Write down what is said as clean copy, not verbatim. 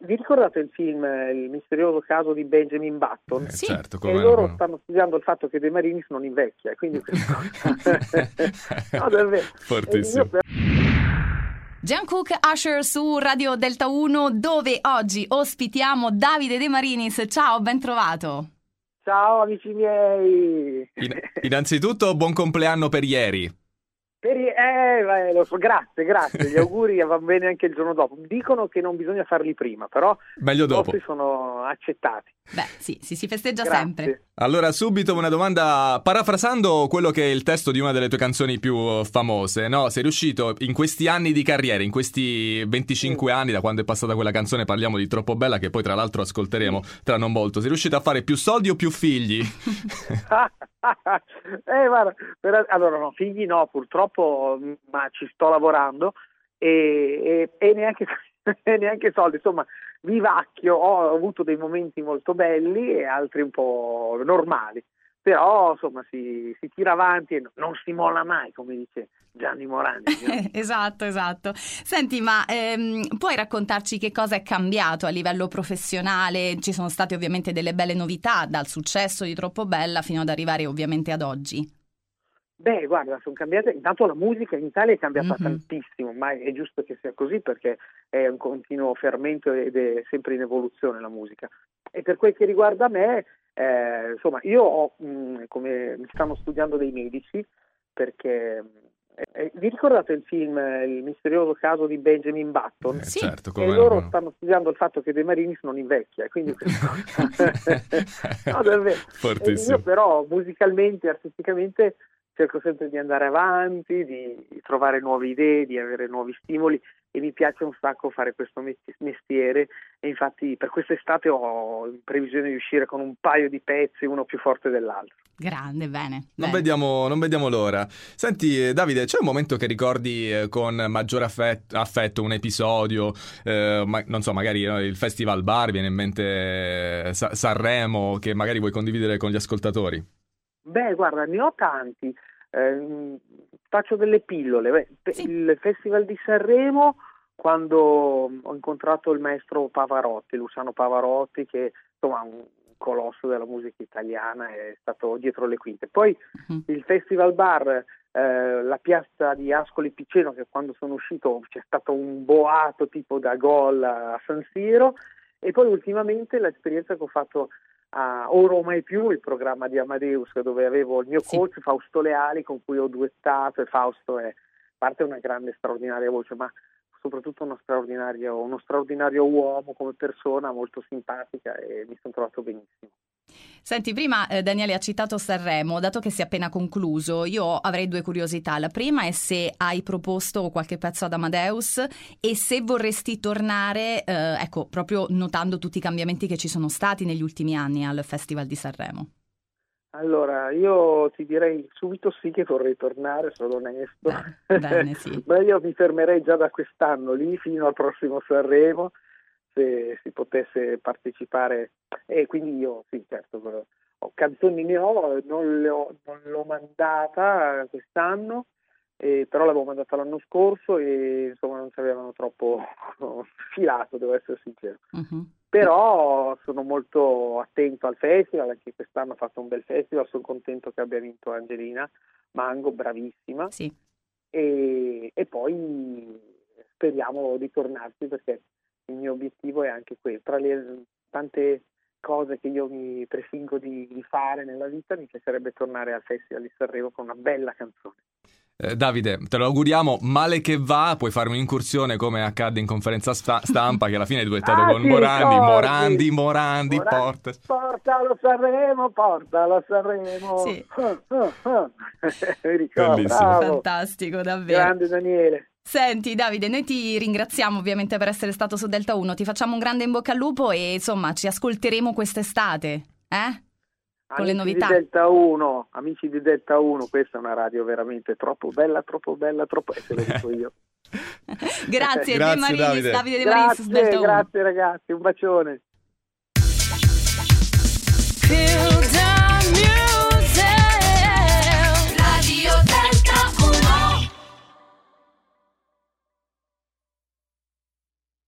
Vi ricordate il film Il misterioso caso di Benjamin Button? Sì. Certo, e loro stanno studiando il fatto che De Marinis non invecchia, quindi no, davvero. Fortissimo. Gianluca Usher su Radio Delta 1, dove oggi ospitiamo Davide De Marinis. Ciao, ben trovato. Ciao amici miei. Innanzitutto buon compleanno per ieri. Lo so, grazie, gli auguri va bene anche il giorno dopo. Dicono che non bisogna farli prima, però meglio dopo. Sono accettati. Beh, sì, si festeggia sempre. Allora, subito una domanda, parafrasando quello che è il testo di una delle tue canzoni più famose, no? Sei riuscito in questi anni di carriera, in questi 25 anni da quando è passata quella canzone, parliamo di Troppo Bella, che poi tra l'altro ascolteremo tra non molto, sei riuscito a fare più soldi o più figli? Guarda, allora no, figli no purtroppo, ma ci sto lavorando e neanche soldi, insomma vivacchio, ho avuto dei momenti molto belli e altri un po' normali, però insomma si tira avanti e non si molla mai, come dice Gianni Morandi. Esatto. Senti, ma puoi raccontarci che cosa è cambiato a livello professionale? Ci sono state ovviamente delle belle novità dal successo di Troppo Bella fino ad arrivare ovviamente ad oggi. Beh, guarda, sono cambiate, intanto la musica in Italia è cambiata tantissimo, ma è giusto che sia così perché è un continuo fermento ed è sempre in evoluzione la musica. E per quel che riguarda me, insomma, io ho, come mi stanno studiando dei medici, perché vi ricordate il film Il misterioso caso di Benjamin Button? Sì. Certo, e loro stanno studiando il fatto che De Marinis non invecchia, quindi no, davvero. Fortissimo. Io però musicalmente, artisticamente cerco sempre di andare avanti, di trovare nuove idee, di avere nuovi stimoli e mi piace un sacco fare questo mestiere e infatti per quest'estate ho in previsione di uscire con un paio di pezzi, uno più forte dell'altro. Grande, bene. Non vediamo l'ora. Senti Davide, c'è un momento che ricordi con maggior affetto, un episodio, non so, magari il Festival Bar, viene in mente Sanremo, che magari vuoi condividere con gli ascoltatori? Beh, guarda, ne ho tanti, faccio delle pillole. Il Festival di Sanremo, quando ho incontrato il maestro Pavarotti, Luciano Pavarotti, che insomma è un colosso della musica italiana, è stato dietro le quinte. Poi il Festival Bar, la piazza di Ascoli Piceno, che quando sono uscito c'è stato un boato tipo da gol a San Siro, e poi ultimamente l'esperienza che ho fatto a Ora Mai Più, il programma di Amadeus, dove avevo il mio coach Fausto Leali, con cui ho duettato, e Fausto è parte una grande, straordinaria voce, ma soprattutto uno straordinario uomo come persona, molto simpatica, e mi sono trovato benissimo. Senti, prima Daniele ha citato Sanremo, dato che si è appena concluso, io avrei due curiosità. La prima è se hai proposto qualche pezzo ad Amadeus e se vorresti tornare, ecco, proprio notando tutti i cambiamenti che ci sono stati negli ultimi anni al Festival di Sanremo. Allora, io ti direi subito sì che vorrei tornare, sono onesto. Bene, sì. Ma io mi fermerei già da quest'anno lì fino al prossimo Sanremo, se si potesse partecipare, e quindi io sì, certo, canzoni ne ho, non l'ho mandata quest'anno, però l'avevo mandata l'anno scorso e insomma non ci avevano troppo filato, devo essere sincero. Però sono molto attento al festival, anche quest'anno ha fatto un bel festival, sono contento che abbia vinto Angelina Mango, bravissima, sì. E poi speriamo di tornarci, perché il mio obiettivo è anche quello, tra le tante cose che io mi prefiggo di fare nella vita, mi piacerebbe tornare al Festival di Sanremo con una bella canzone. Davide, te lo auguriamo, male che va, puoi fare un'incursione come accadde in conferenza stampa che alla fine è duettato con Morandi. Portalo Sanremo. Sì. Fantastico, davvero. Grande Daniele. Senti Davide, noi ti ringraziamo ovviamente per essere stato su Delta 1, ti facciamo un grande in bocca al lupo e insomma ci ascolteremo quest'estate, con le novità. Amici di Delta 1, questa è una radio veramente troppo bella, e se lo dico io. Grazie De Marinis, Davide De Marinis su Delta 1. Grazie ragazzi, un bacione.